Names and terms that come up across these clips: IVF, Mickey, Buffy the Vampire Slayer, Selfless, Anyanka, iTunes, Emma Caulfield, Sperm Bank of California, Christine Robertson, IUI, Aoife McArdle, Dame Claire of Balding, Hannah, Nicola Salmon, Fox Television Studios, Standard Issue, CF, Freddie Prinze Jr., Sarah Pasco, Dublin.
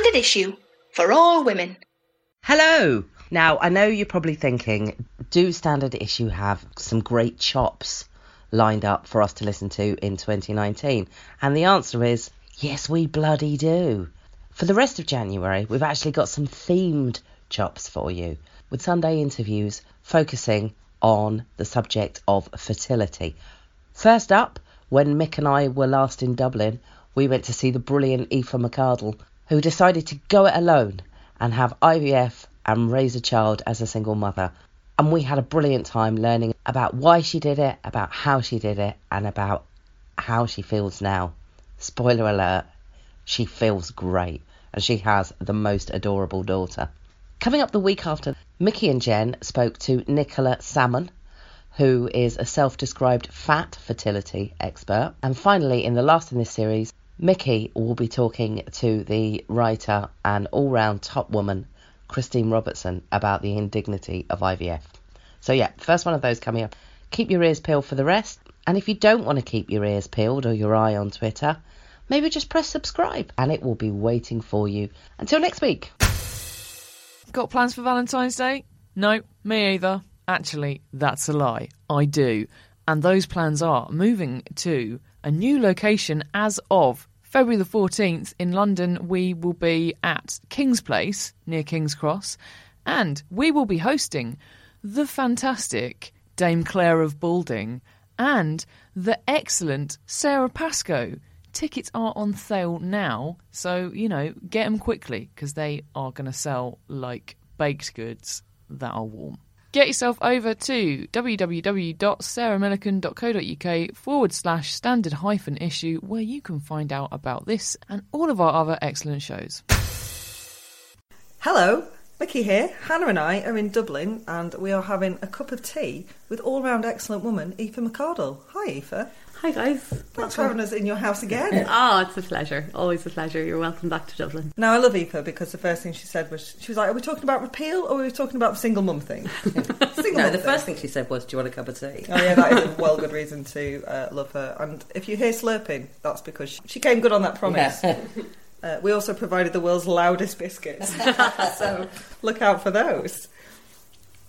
Standard Issue, for all women. Hello! Now, I know you're probably thinking, do Standard Issue have some great chops lined up for us to listen to in 2019? And the answer is, yes, we bloody do. For the rest of January, we've actually got some themed chops for you, with Sunday interviews focusing on the subject of fertility. First up, when Mick and I were last in Dublin, we went to see the brilliant Aoife McArdle, who decided to go it alone and have IVF and raise a child as a single mother. And we had a brilliant time learning about why she did it, about how she did it, and about how she feels now. Spoiler alert, she feels great, and she has the most adorable daughter. Coming up the week after, Mickey and Jen spoke to Nicola Salmon, who is a self-described fat fertility expert. And finally, in the last in this series, Mickey will be talking to the writer and all-round top woman, Christine Robertson, about the indignity of IVF. So yeah, first one of those coming up. Keep your ears peeled for the rest. And if you don't want to keep your ears peeled or your eye on Twitter, maybe just press subscribe and it will be waiting for you. Until next week. Got plans for Valentine's Day? No, me either. Actually, that's a lie. I do. And those plans are moving to a new location as of February the 14th in London. We will be at King's Place near King's Cross, and we will be hosting the fantastic Dame Claire of Balding and the excellent Sarah Pasco. Tickets are on sale now, so, you know, get them quickly because they are going to sell like baked goods that are warm. Get yourself over to www.sarahmillican.co.uk/standard-issue where you can find out about this and all of our other excellent shows. Hello, Mickey here. Hannah and I are in Dublin and we are having a cup of tea with all-round excellent woman Aoife McArdle. Hi, Aoife. Hi guys. Thanks for having us in your house again. Oh, it's a pleasure. Always a pleasure. You're welcome back to Dublin. Now, I love Aoife because the first thing she said was, she was like, are we talking about repeal or are we talking about the single mum thing? The first thing she said was, do you want a cup of tea? Oh yeah, that is a well good reason to love her. And if you hear slurping, that's because she came good on that promise. Yeah. We also provided the world's loudest biscuits. So look out for those.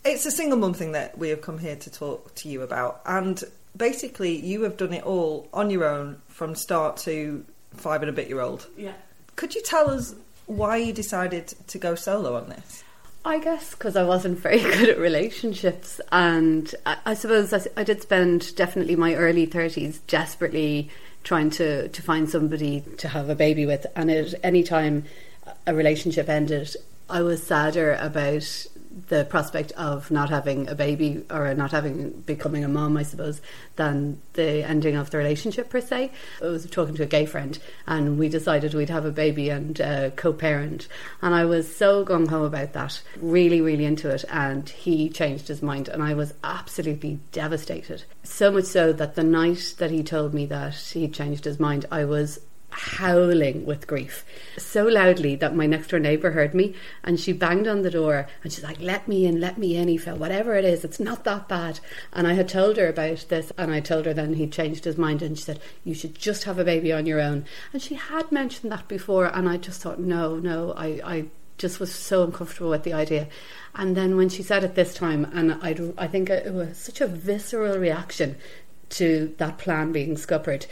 It's a single mum thing that we have come here to talk to you about. And basically, you have done it all on your own from start to 5 and a bit year old. Yeah. Could you tell us why you decided to go solo on this? I guess because I wasn't very good at relationships, and I suppose I did spend definitely my early 30s desperately trying to find somebody to have a baby with, and at any time a relationship ended, I was sadder about the prospect of not having a baby or not having becoming a mum, I suppose, than the ending of the relationship per se. I was talking to a gay friend and we decided we'd have a baby and co-parent, and I was so gung-ho about that, really into it, and he changed his mind and I was absolutely devastated, so much so that the night that he told me that he'd changed his mind, I was howling with grief so loudly that my next door neighbour heard me, and she banged on the door and she's like, let me in, Aoife, whatever it is, it's not that bad. And I had told her about this, and I told her then he changed his mind, and she said, you should just have a baby on your own. And she had mentioned that before, and I just thought, no, I just was so uncomfortable with the idea. And then when she said it this time, and I think it was such a visceral reaction to that plan being scuppered,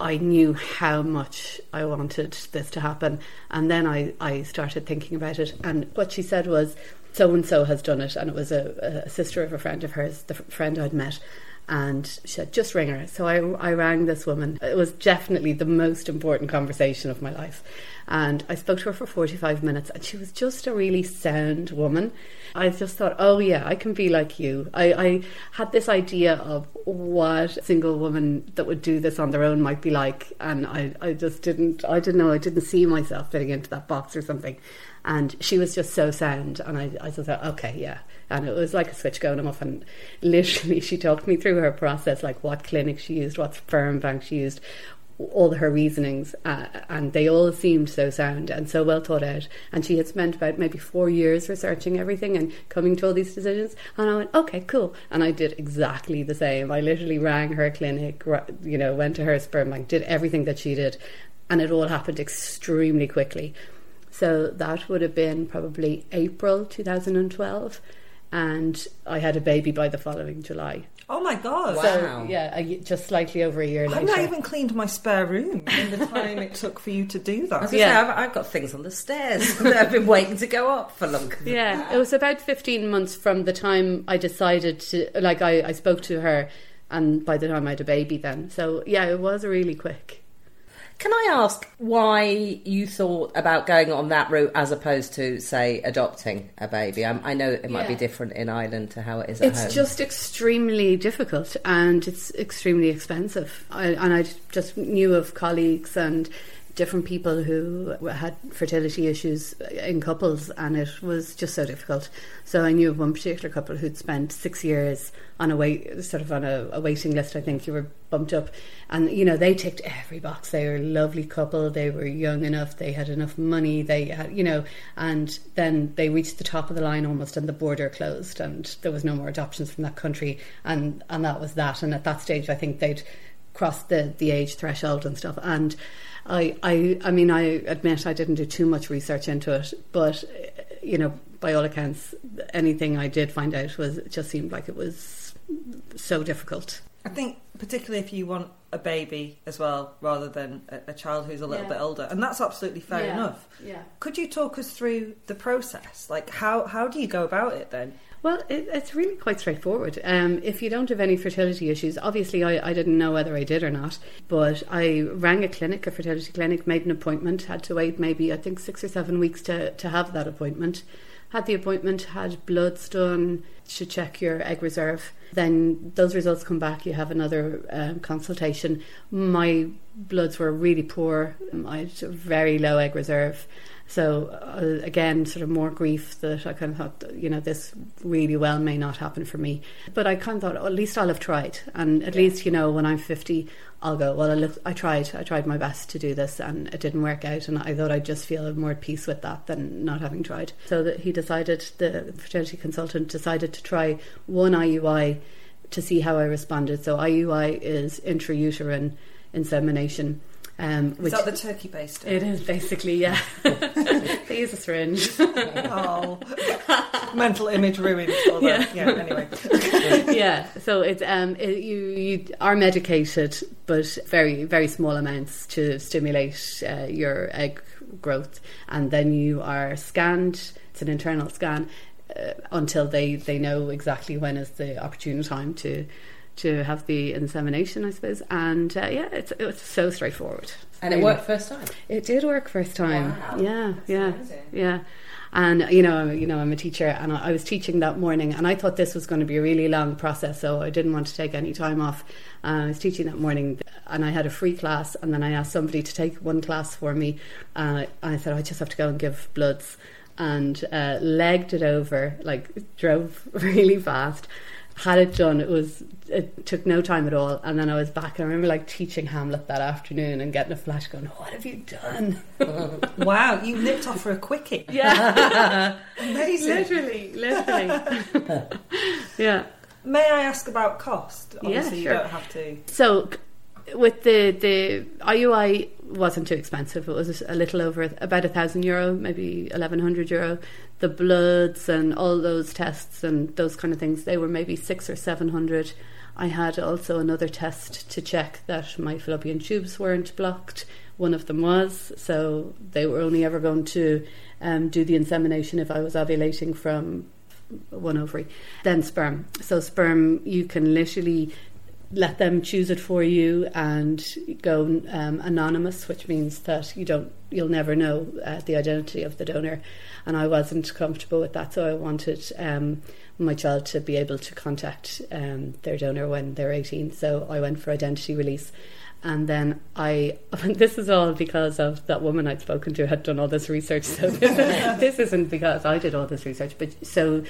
I knew how much I wanted this to happen. And then I started thinking about it, and what she said was, so-and-so has done it, and it was a sister of a friend of hers, the friend I'd met, and she said, just ring her. So I rang this woman. It was definitely the most important conversation of my life, and I spoke to her for 45 minutes and she was just a really sound woman. I just thought, oh yeah, I can be like you. I had this idea of what a single woman that would do this on their own might be like, and I didn't see myself fitting into that box or something. And she was just so sound, and I thought, okay, yeah. And it was like a switch going off, and literally she talked me through her process, like what clinic she used, what sperm bank she used, all her reasonings, and they all seemed so sound and so well thought out. And she had spent about maybe 4 years researching everything and coming to all these decisions, and I went, okay, cool. And I did exactly the same. I literally rang her clinic, you know, went to her sperm bank, did everything that she did, and it all happened extremely quickly. So that would have been probably April 2012, and I had a baby by the following July. Oh my God. Wow. So, yeah, just slightly over a year later. I've not even cleaned my spare room in the time it took for you to do that. I've got things on the stairs that I've been waiting to go up for longer. Yeah, it was about 15 months from the time I decided to, like, I spoke to her, and by the time I had a baby then. So, yeah, it was really quick. Can I ask why you thought about going on that route as opposed to, say, adopting a baby? I know it might be different in Ireland to how it is at home. It's just extremely difficult, and it's extremely expensive. I just knew of colleagues and different people who had fertility issues in couples, and it was just so difficult. So I knew of one particular couple who'd spent 6 years on a waiting list. I think you were bumped up, and they ticked every box. They were a lovely couple, they were young enough, they had enough money, they had, and then they reached the top of the line almost, and the border closed, and there was no more adoptions from that country, and that was that. And at that stage I think they'd crossed the age threshold and stuff. And I mean, I admit I didn't do too much research into it, but by all accounts, anything I did find out just seemed like it was so difficult. I think particularly if you want a baby as well, rather than a child who's a little bit older, and that's absolutely fair enough. Yeah. Could you talk us through the process? Like, how do you go about it then? Well, it's really quite straightforward. If you don't have any fertility issues, obviously I didn't know whether I did or not, but I rang a fertility clinic, made an appointment, had to wait maybe, I think, 6 or 7 weeks to have that appointment. Had the appointment, had bloods done to check your egg reserve. Then those results come back, you have another consultation. My bloods were really poor. I had a very low egg reserve. So again, sort of more grief that I kind of thought, this really well may not happen for me. But I kind of thought, at least I'll have tried. And at least, when I'm 50, I'll go, well, I tried my best to do this, and it didn't work out. And I thought I'd just feel more at peace with that than not having tried. So that the fertility consultant decided to try one IUI to see how I responded. So IUI is intrauterine insemination. Which, is that the turkey-based? It is, basically, yeah. They use a syringe. Oh. Mental image ruined. Although, anyway. So it's you are medicated, but very, very small amounts to stimulate your egg growth. And then you are scanned. It's an internal scan until they know exactly when is the opportune time to have the insemination, I suppose. And it's so straightforward. And it worked first time? It did work first time. Wow. Yeah. And I'm a teacher, and I was teaching that morning, and I thought this was going to be a really long process, so I didn't want to take any time off. I was teaching that morning, and I had a free class, and then I asked somebody to take one class for me. I said, I just have to go and give bloods, and legged it over, like drove really fast. Had it done, it took no time at all, and then I was back, and I remember teaching Hamlet that afternoon and getting a flash going, what have you done? Wow, you nipped off for a quickie. Yeah. Amazing. Literally. Yeah. May I ask about cost? Obviously, yeah, sure. You don't have to. So with the IUI wasn't too expensive. It was a little over about €1,000, maybe €1,100. The bloods and all those tests and those kind of things, they were maybe 600 or 700. I had also another test to check that my fallopian tubes weren't blocked. One of them was, so they were only ever going to do the insemination if I was ovulating from one ovary. Then sperm. So sperm, you can literally let them choose it for you and go anonymous, which means that you'll never know the identity of the donor. And I wasn't comfortable with that, so I wanted my child to be able to contact their donor when they're 18. So I went for identity release. And then this is all because of that woman I'd spoken to had done all this research. So this isn't because I did all this research, but so.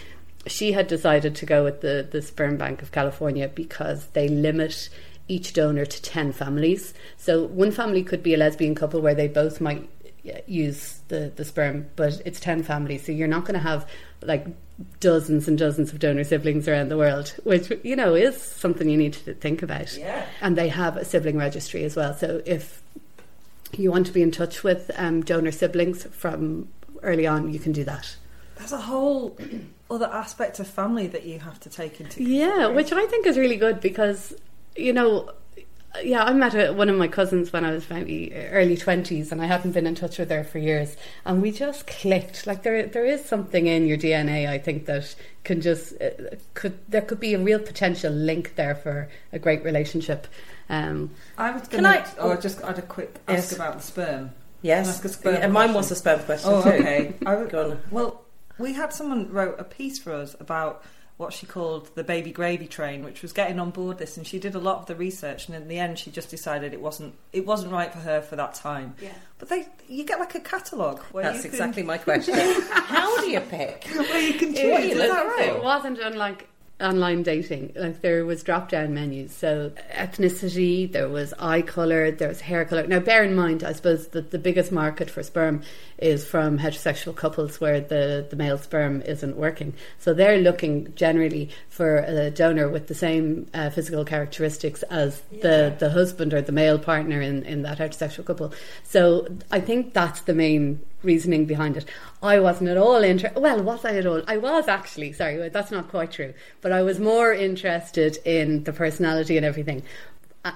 She had decided to go with the Sperm Bank of California because they limit each donor to 10 families. So one family could be a lesbian couple where they both might use the sperm, but it's 10 families. So you're not going to have dozens and dozens of donor siblings around the world, which, is something you need to think about. Yeah. And they have a sibling registry as well. So if you want to be in touch with donor siblings from early on, you can do that. There's a whole other aspect of family that you have to take into consideration. Yeah, which I think is really good because, you know, yeah, I met one of my cousins when I was maybe early 20s and I hadn't been in touch with her for years, and we just clicked. Like there is something in your DNA, I think, that can just could be a real potential link there for a great relationship. I was going to just add a quick ask about the sperm. Yes, and mine was a sperm question. Oh, okay. Well, we had someone wrote a piece for us about what she called the baby gravy train, which was getting on board this, and she did a lot of the research, and in the end she just decided it wasn't right for her for that time. Yeah. But you get like a catalogue where that's exactly my question. How do you pick? Well, you can choose. Is that right? It wasn't unlike online dating. Like there was drop down menus, so ethnicity, there was eye colour, there was hair colour. Now bear in mind, I suppose that the biggest market for sperm is from heterosexual couples where the male sperm isn't working, so they're looking generally for a donor with the same physical characteristics as the husband or the male partner in that heterosexual couple. So I think that's the main reasoning behind it. I wasn't at all was I at all? I was actually, sorry, that's not quite true, but I was more interested in the personality and everything.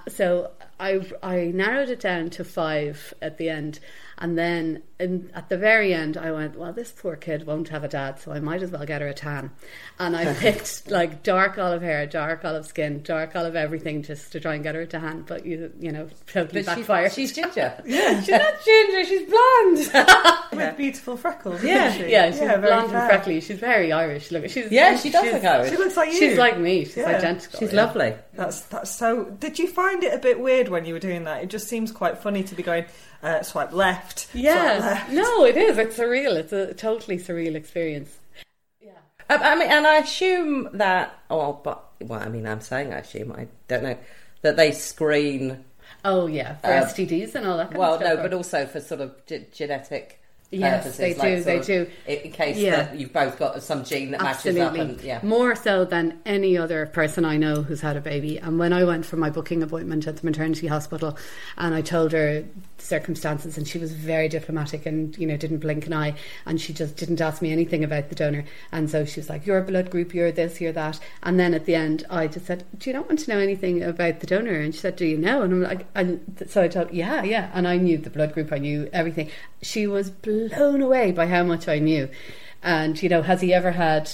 So I narrowed it down to 5 at the end, and then at the very end I went, well, this poor kid won't have a dad, so I might as well get her a tan. And I picked like dark olive hair, dark olive skin, dark olive everything, just to try and get her a tan. But you know, totally backfired. She's ginger. Yeah, she's not ginger, she's blonde with beautiful freckles. Yeah, isn't she? Yeah, she's blonde and freckly. She's very Irish. Look, she does look Irish. She looks like you. She's like me. She's identical. She's lovely. That's so. Did you find it a bit weird when you were doing that? It just seems quite funny to be going swipe left. Yeah, swipe left. No, it is. It's surreal. It's a totally surreal experience. Yeah, I mean, and I assume that. Oh, but well, I mean, I'm saying I assume. I don't know that they screen. Oh yeah, for STDs and all that. Kind of stuff, but also for sort of genetic. Yes, they do. They do. In case that you've both got some gene that matches up. And, more so than any other person I know who's had a baby. And when I went for my booking appointment at the maternity hospital, and I told her the circumstances, and she was very diplomatic and, you know, didn't blink an eye, and she just didn't ask me anything about the donor. And so she was like, "You're a blood group, you're this, you're that." And then at the end, I just said, "Do you not want to know anything about the donor?" And she said, "Do you know?" And I'm like, so I told, yeah, and I knew the blood group, I knew everything. She was blown away by how much I knew. And, you know, has he ever had,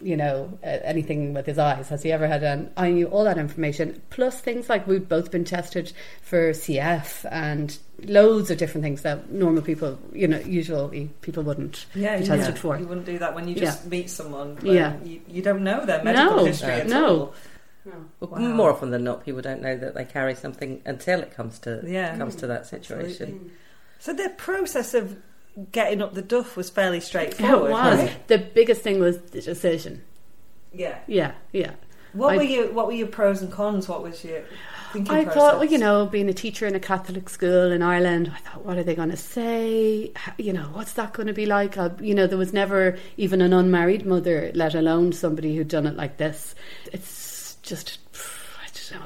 you know, anything with his eyes? Has he ever had I knew all that information, plus things like we'd both been tested for CF and loads of different things that normal people, you know, usually people wouldn't be tested for. You wouldn't do that when you just meet someone. You don't know their medical history at all. No. Wow. More often than not, people don't know that they carry something until it comes to that situation. Absolutely. So the process of getting up the duff was fairly straightforward. It was. Right? The biggest thing was the decision. Yeah. Yeah, yeah. What were your pros and cons? What was your thinking process? I thought, well, you know, being a teacher in a Catholic school in Ireland, I thought, what are they going to say? You know, what's that going to be like? You know, there was never even an unmarried mother, let alone somebody who'd done it like this. It's just...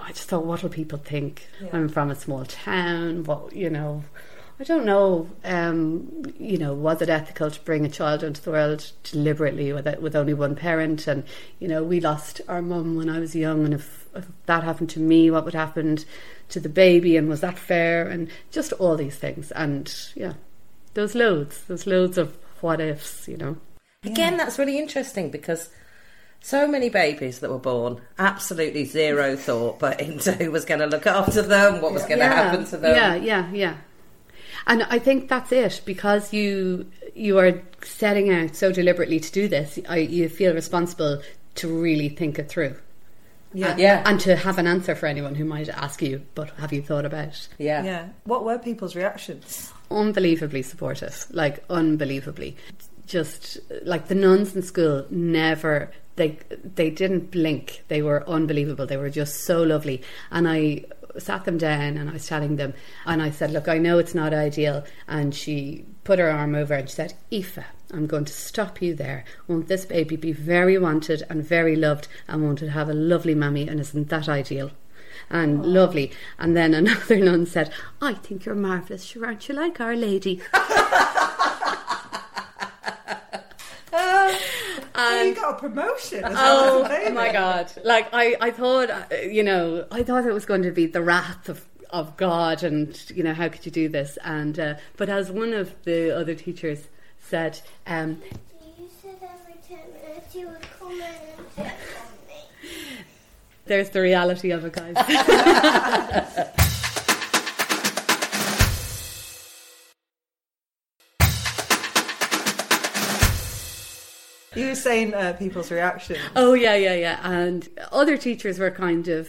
I just thought, what will people think? Yeah. I'm from a small town, what, you know... I don't know, you know, was it ethical to bring a child into the world deliberately with only one parent? And, you know, we lost our mum when I was young, and if that happened to me, what would happen to the baby, and was that fair? And just all these things. And, yeah, there's loads of what ifs, you know. Yeah. Again, that's really interesting because so many babies that were born, absolutely zero thought put into who was going to look after them, what was going to happen to them. Yeah. And I think that's it, because you are setting out so deliberately to do this, you feel responsible to really think it through. Yeah. And to have an answer for anyone who might ask you, but have you thought about it? Yeah. Yeah. What were people's reactions? Unbelievably supportive, like unbelievably. Just like the nuns in school never... They didn't blink. They were unbelievable. They were just so lovely. And I sat them down and I was telling them, and I said, "Look, I know it's not ideal." And she put her arm over and she said, "Aoife, I'm going to stop you there. Won't this baby be very wanted and very loved, and won't it have a lovely mammy, and isn't that ideal?" and lovely. And then another nun said, I think you're marvellous, sure aren't you like Our Lady? So you got a promotion as well, oh my God. Like I thought, you know, I thought it was going to be the wrath of God and, you know, how could you do this? And but as one of the other teachers said, you said every 10 minutes you would come in and check on me. There's the reality of it, guys. You were saying people's reactions. Oh, yeah. And other teachers were kind of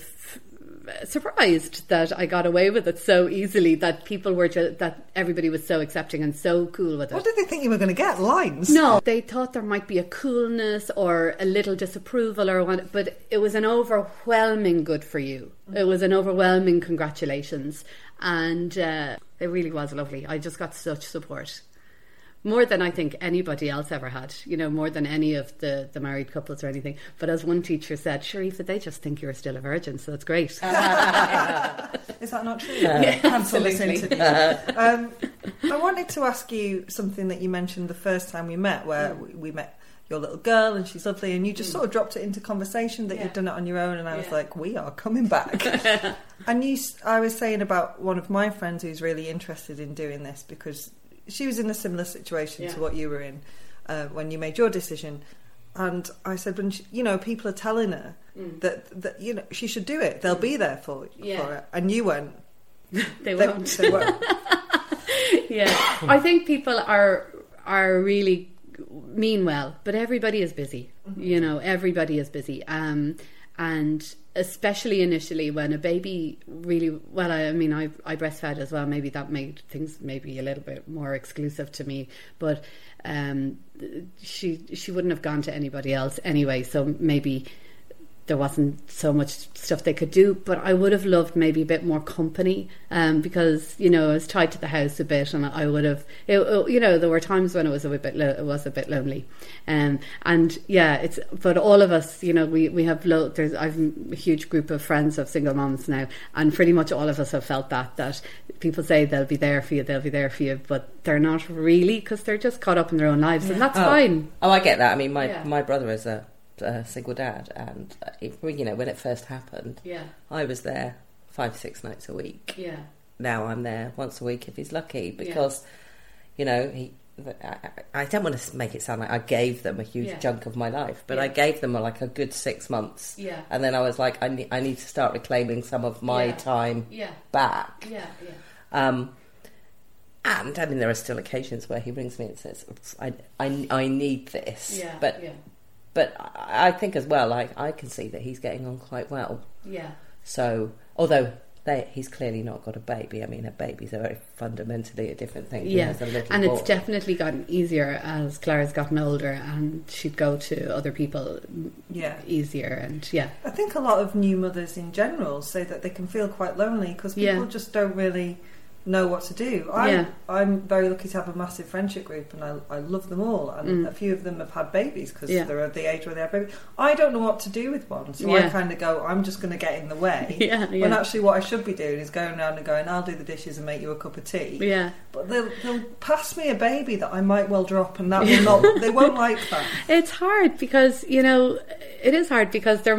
surprised that I got away with it so easily, that people were that everybody was so accepting and so cool with it. What did they think you were going to get? Lines? No, they thought there might be a coolness or a little disapproval or what, but it was an overwhelming good for you. It was an overwhelming congratulations, and it really was lovely. I just got such support. More than I think anybody else ever had, you know, more than any of the married couples or anything. But as one teacher said, Sharifa, they just think you're still a virgin, so that's great. Is that not true? Yeah, absolutely. I wanted to ask you something that you mentioned the first time we met, where we met your little girl and she's lovely, and you just sort of dropped it into conversation that you'd done it on your own, and I was like, we are coming back. And I was saying about one of my friends who's really interested in doing this because she was in a similar situation to what you were in when you made your decision. And I said, when she, you know, people are telling her that you know, she should do it. They'll be there for it. And you went, They won't. Yeah. I think people are really mean well, but everybody is busy. Mm-hmm. You know, everybody is busy. And especially initially when a baby really, well, I mean, I breastfed as well. Maybe that made things maybe a little bit more exclusive to me. But she wouldn't have gone to anybody else anyway. So maybe there wasn't so much stuff they could do. But I would have loved maybe a bit more company because, you know, I was tied to the house a bit, and I would have, you know, there were times when it was a bit lonely, and yeah, it's. But all of us, you know, we have I've a huge group of friends of single moms now, and pretty much all of us have felt that people say they'll be there for you, but they're not really, because they're just caught up in their own lives, and that's fine. Oh, I get that. I mean, my brother is a single dad, and you know, when it first happened, I was there 5-6 nights a week. Yeah, now I'm there once a week if he's lucky, because you know, I don't want to make it sound like I gave them a huge chunk of my life, but I gave them like a good 6 months. Yeah, and then I was like, I need to start reclaiming some of my time back. And I mean, there are still occasions where he rings me and says, I need this, But I think as well, I can see that he's getting on quite well. Yeah. So, although he's clearly not got a baby. I mean, a baby's a very fundamentally a different thing. Yeah, and it's definitely gotten easier as Clara's gotten older, and she'd go to other people easier. And I think a lot of new mothers in general say that they can feel quite lonely because people just don't really know what to do. I'm very lucky to have a massive friendship group, and I love them all, and a few of them have had babies because they're at the age where they have babies. I don't know what to do with one, so I kind of go, I'm just going to get in the way, when actually what I should be doing is going around and going, I'll do the dishes and make you a cup of tea, but they'll pass me a baby that I might well drop, and that will not, they won't like that. It's hard because, you know, it is hard because you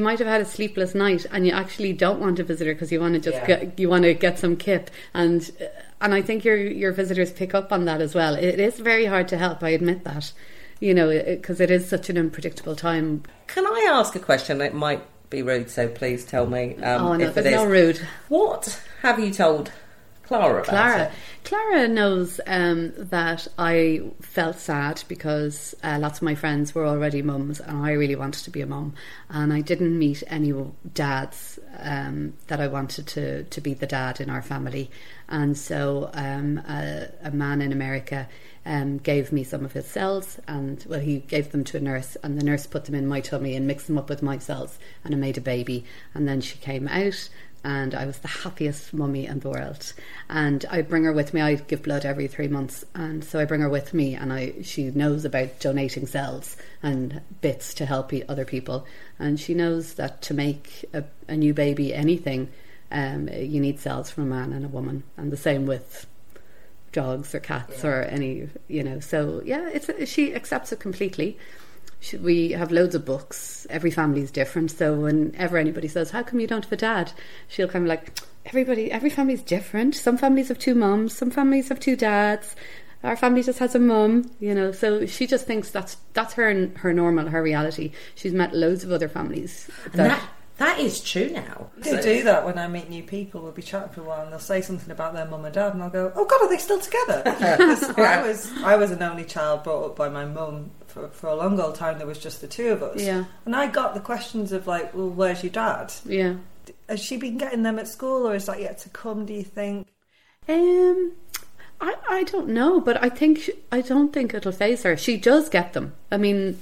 might have had a sleepless night and you actually don't want a visitor because you want to just get some kip, and I think your visitors pick up on that as well. It is very hard to help, I admit that, you know, because it is such an unpredictable time. Can I ask a question? It might be rude, so please tell me if it is. No, rude. What have you told Clara about it? Clara knows that I felt sad because lots of my friends were already mums, and I really wanted to be a mum, and I didn't meet any dads that I wanted to be the dad in our family. And so a man in America gave me some of his cells, and well, he gave them to a nurse, and the nurse put them in my tummy and mixed them up with my cells, and I made a baby. And then she came out and I was the happiest mummy in the world. And I bring her with me. I give blood every 3 months, and so I bring her with me, and she knows about donating cells and bits to help other people, and she knows that to make a new baby anything, you need cells from a man and a woman, and the same with dogs or cats or any, So yeah, she accepts it completely. We have loads of books. Every family is different. So whenever anybody says, "How come you don't have a dad?" she'll kind of like, every family's different. Some families have two mums. Some families have two dads. Our family just has a mum, So she just thinks that's her normal, her reality. She's met loads of other families. That is true now. They do that when I meet new people. We'll be chatting for a while and they'll say something about their mum and dad and I'll go, oh God, are they still together? I was an only child brought up by my mum for a long old time. There was just the two of us. Yeah. And I got the questions of like, well, where's your dad? Yeah. Has she been getting them at school or is that yet to come, do you think? I don't know, but I don't think it'll faze her. She does get them. I mean,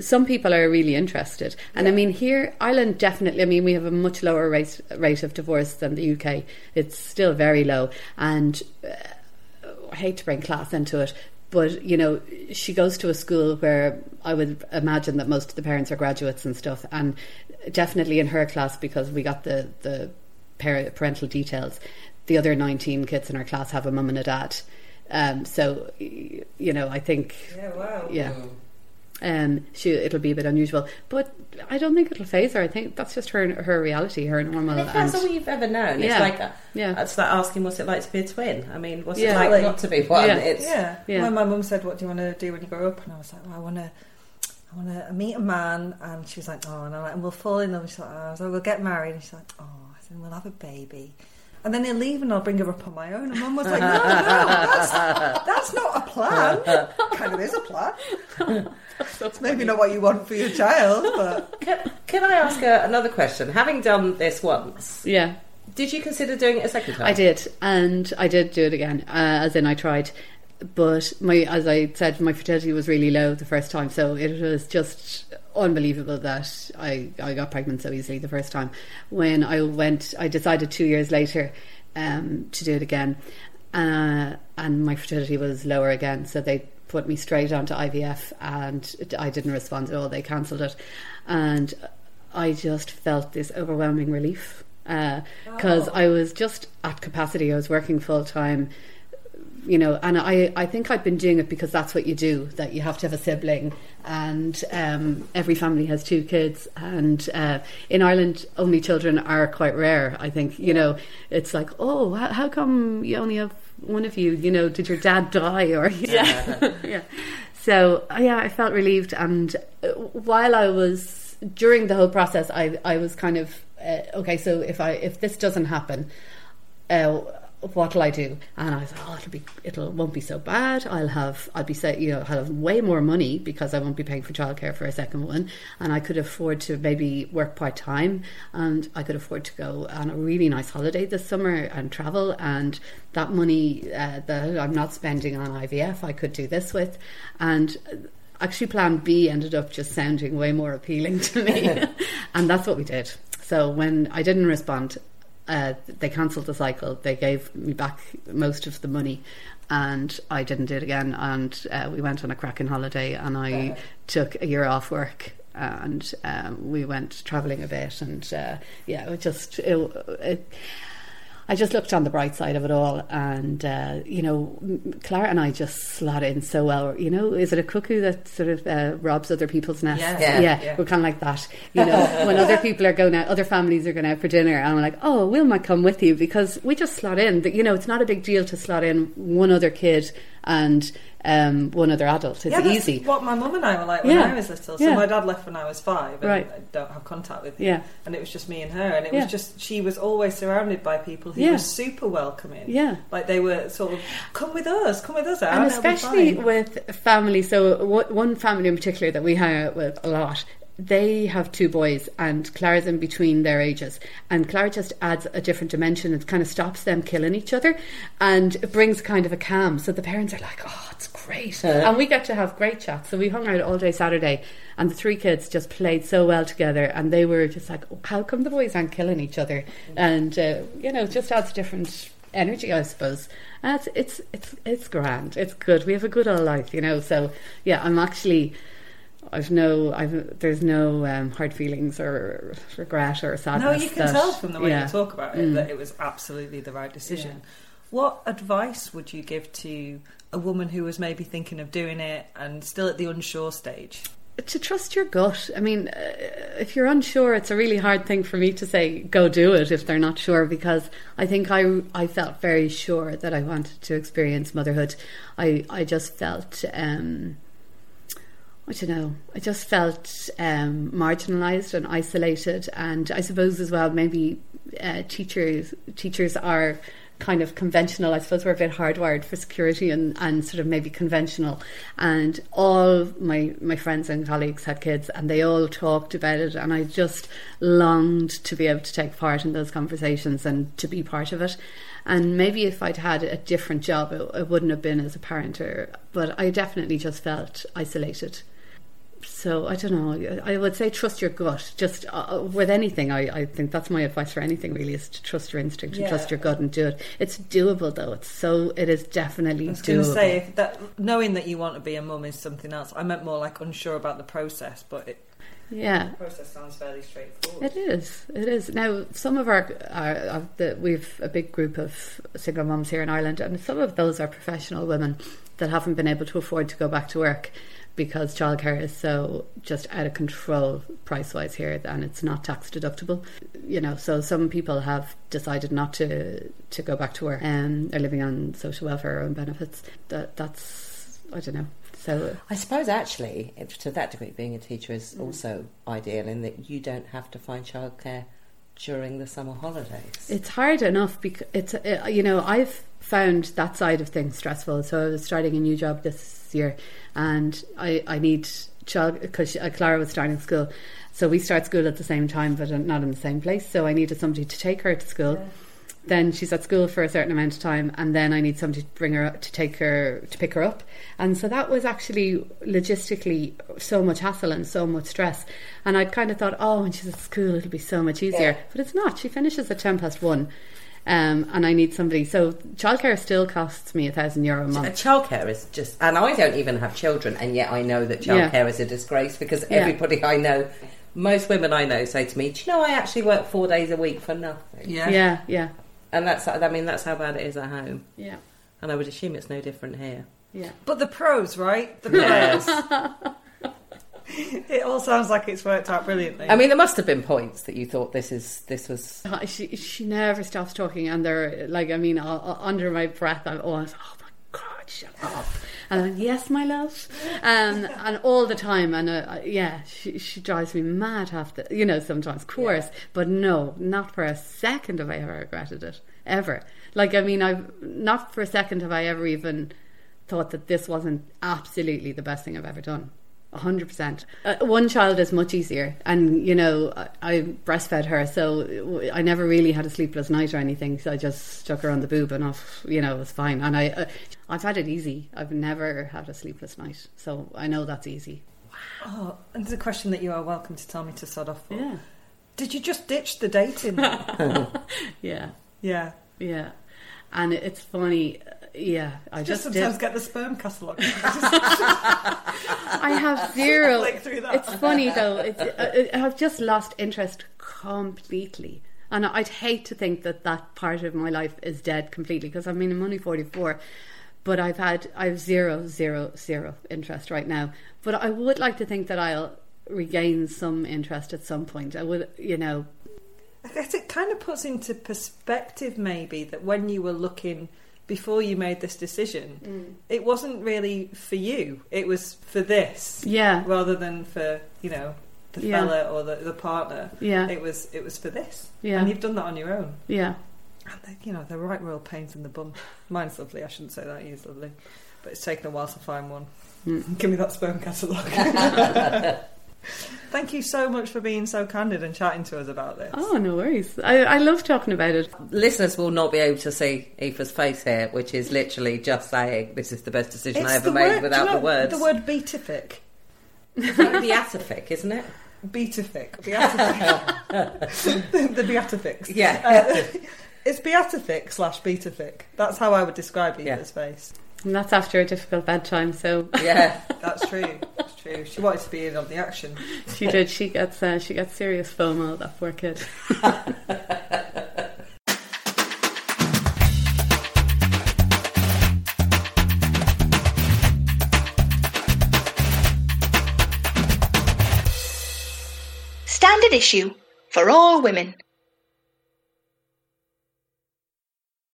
some people are really interested, and I mean here Ireland definitely, we have a much lower rate of divorce than the UK. It's still very low, and I hate to bring class into it, but she goes to a school where I would imagine that most of the parents are graduates and stuff, and definitely in her class, because we got the parental details, the other 19 kids in her class have a mum and a dad, so I think it'll be a bit unusual, but I don't think it'll faze her. I think that's just her reality, her normal. And if that's all you've ever known, it's like asking, what's it like to be a twin? What's it like not to be one? Yeah. My mum said, what do you want to do when you grow up? And I was like, well, I want to meet a man, and she was like, oh, and I'm like, and we'll fall in love. And she's like, oh, so we'll get married, and she's like, oh, I said, we'll have a baby. And then he'll leave and I'll bring her up on my own. And Mum was like, no, that's not a plan. It kind of is a plan. It's maybe not what you want for your child. But Can I ask another question? Having done this once, did you consider doing it a second time? I did, and I did do it again, as in I tried. But as I said, my fertility was really low the first time, so it was just unbelievable that I got pregnant so easily the first time. When I decided 2 years later to do it again, and my fertility was lower again, so they put me straight onto IVF, and I didn't respond at all. They cancelled it, and I just felt this overwhelming relief because I was just at capacity. I was working full time, and I think I'd been doing it because that's what you do, that you have to have a sibling, and every family has two kids, and in Ireland only children are quite rare, I think. It's like, oh, how come you only have one of you, did your dad die or so I felt relieved. And while I was during the whole process, I was kind of okay, so if this doesn't happen, what'll I do? And I thought, it won't be so bad. I'll have way more money because I won't be paying for childcare for a second one, and I could afford to maybe work part time, and I could afford to go on a really nice holiday this summer and travel, and that money that I'm not spending on IVF I could do this with. And actually plan B ended up just sounding way more appealing to me and that's what we did. So when I didn't respond, they cancelled the cycle. They gave me back most of the money, and I didn't do it again. And we went on a cracking holiday, and I took a year off work, and we went travelling a bit. And I just looked on the bright side of it all, and Clara and I just slot in so well. Is it a cuckoo that sort of robs other people's nests? Yeah, we're kind of like that. When other people are going out, other families are going out for dinner, and we're like, oh, we might come with you, because we just slot in. It's not a big deal to slot in one other kid and one other adult. It's easy. That's what my mum and I were like when I was little. So my dad left when I was 5, and I don't have contact with him. And it was just me and her, and it was just, she was always surrounded by people who were super welcoming. Like they were sort of, come with us out. And especially with family, so one family in particular that we hang out with a lot, they have two boys and Clara's in between their ages, and Clara just adds a different dimension and kind of stops them killing each other and it brings kind of a calm. So the parents are like, oh, it's great. And we get to have great chats. So we hung out all day Saturday and the three kids just played so well together, and they were just like, oh, how come the boys aren't killing each other? And, you know, just adds different energy, I suppose. And it's grand. It's good. We have a good old life, you know. So, yeah, I'm actually... there's no hard feelings or regret or sadness. No, you can tell from the way you talk about it that it was absolutely the right decision. Yeah. What advice would you give to a woman who was maybe thinking of doing it and still at the unsure stage? To trust your gut. I mean, if you're unsure, it's a really hard thing for me to say, go do it if they're not sure, because I think I felt very sure that I wanted to experience motherhood. I just felt... I just felt marginalised and isolated, and I suppose as well maybe teachers are kind of conventional. I suppose we're a bit hardwired for security and sort of maybe conventional, and all my friends and colleagues had kids and they all talked about it, and I just longed to be able to take part in those conversations and to be part of it. And maybe if I'd had a different job it wouldn't have been as a parent, but I definitely just felt isolated. So I don't know, I would say trust your gut, just with anything. I think that's my advice for anything really, is to trust your instinct and trust your gut and do it. It's doable though, it is definitely doable. I was going to say, knowing that you want to be a mum is something else. I meant more like unsure about the process, but the process sounds fairly straightforward. It is. Now, some of we've a big group of single mums here in Ireland, and some of those are professional women that haven't been able to afford to go back to work, because childcare is so just out of control price-wise here, and it's not tax deductible. You know, so some people have decided not to go back to work and are living on social welfare and benefits. That's, I don't know. So I suppose actually, to that degree, being a teacher is also ideal in that you don't have to find childcare during the summer holidays. It's hard enough because it's, you know, I've found that side of things stressful. So I was starting a new job this year, and I need child, because Clara was starting school, so we start school at the same time but not in the same place, so I needed somebody to take her to school. Then she's at school for a certain amount of time, and then I need somebody to bring her up, to pick her up. And so that was actually logistically so much hassle and so much stress. And I kind of thought, oh, when she's at school it'll be so much easier, but it's not. She finishes at 1:10, and I need somebody. So childcare still costs me €1,000 a month. Childcare is just, and I don't even have children, and yet I know that childcare is a disgrace, because everybody I know, most women I know, say to me, do you know I actually work 4 days a week for nothing? Yeah. And that's how bad it is at home. Yeah. And I would assume it's no different here. Yeah. But the pros, right? The pros. It all sounds like it's worked out brilliantly. I mean, there must have been points that you thought this was... She never stops talking, and they're like, I mean, under my breath, I'm always, oh my God, shut up. And I'm like, yes, my love. And all the time. And she drives me mad half the, you know, sometimes, of course. Yeah. But no, not for a second have I ever regretted it. Ever. Like, I mean, not for a second have I ever even thought that this wasn't absolutely the best thing I've ever done. 100%. One child is much easier, and you know, I breastfed her, so I never really had a sleepless night or anything. So I just stuck her on the boob and off, you know, it was fine. And I've had it easy. I've never had a sleepless night, so I know that's easy. Wow. And there's a question that you are welcome to tell me to start off with. Yeah. Did you just ditch the dating? Yeah. And it's funny. Yeah, I just sometimes get the sperm catalog. I have zero. It's funny though. I've just lost interest completely, and I'd hate to think that part of my life is dead completely, because I mean I'm only 44, but I've zero interest right now. But I would like to think that I'll regain some interest at some point. I would, you know. I guess it kind of puts into perspective maybe that when you were looking. Before you made this decision, it wasn't really for you. It was for this, rather than for, you know, the fella or the partner. Yeah, it was for this, and you've done that on your own. Yeah, and you know, the right royal pains in the bum. Mine's lovely. I shouldn't say that. Yours lovely, but it's taken a while to find one. Give me that sperm catalogue. Thank you so much for being so candid and chatting to us about this. Oh, no worries. I love talking about it. Listeners will not be able to see Aoife's face here, which is literally just saying, this is the best decision I ever made without the words. The word beatific. It's like beatific, isn't it? Beatific. the beatifics. Yeah. It's beatific/beatific. That's how I would describe Aoife's face. And that's after a difficult bedtime, so... Yeah, that's true. That's true. She wanted to be in on the action. She did. She gets serious FOMO, that poor kid. Standard Issue, for all women.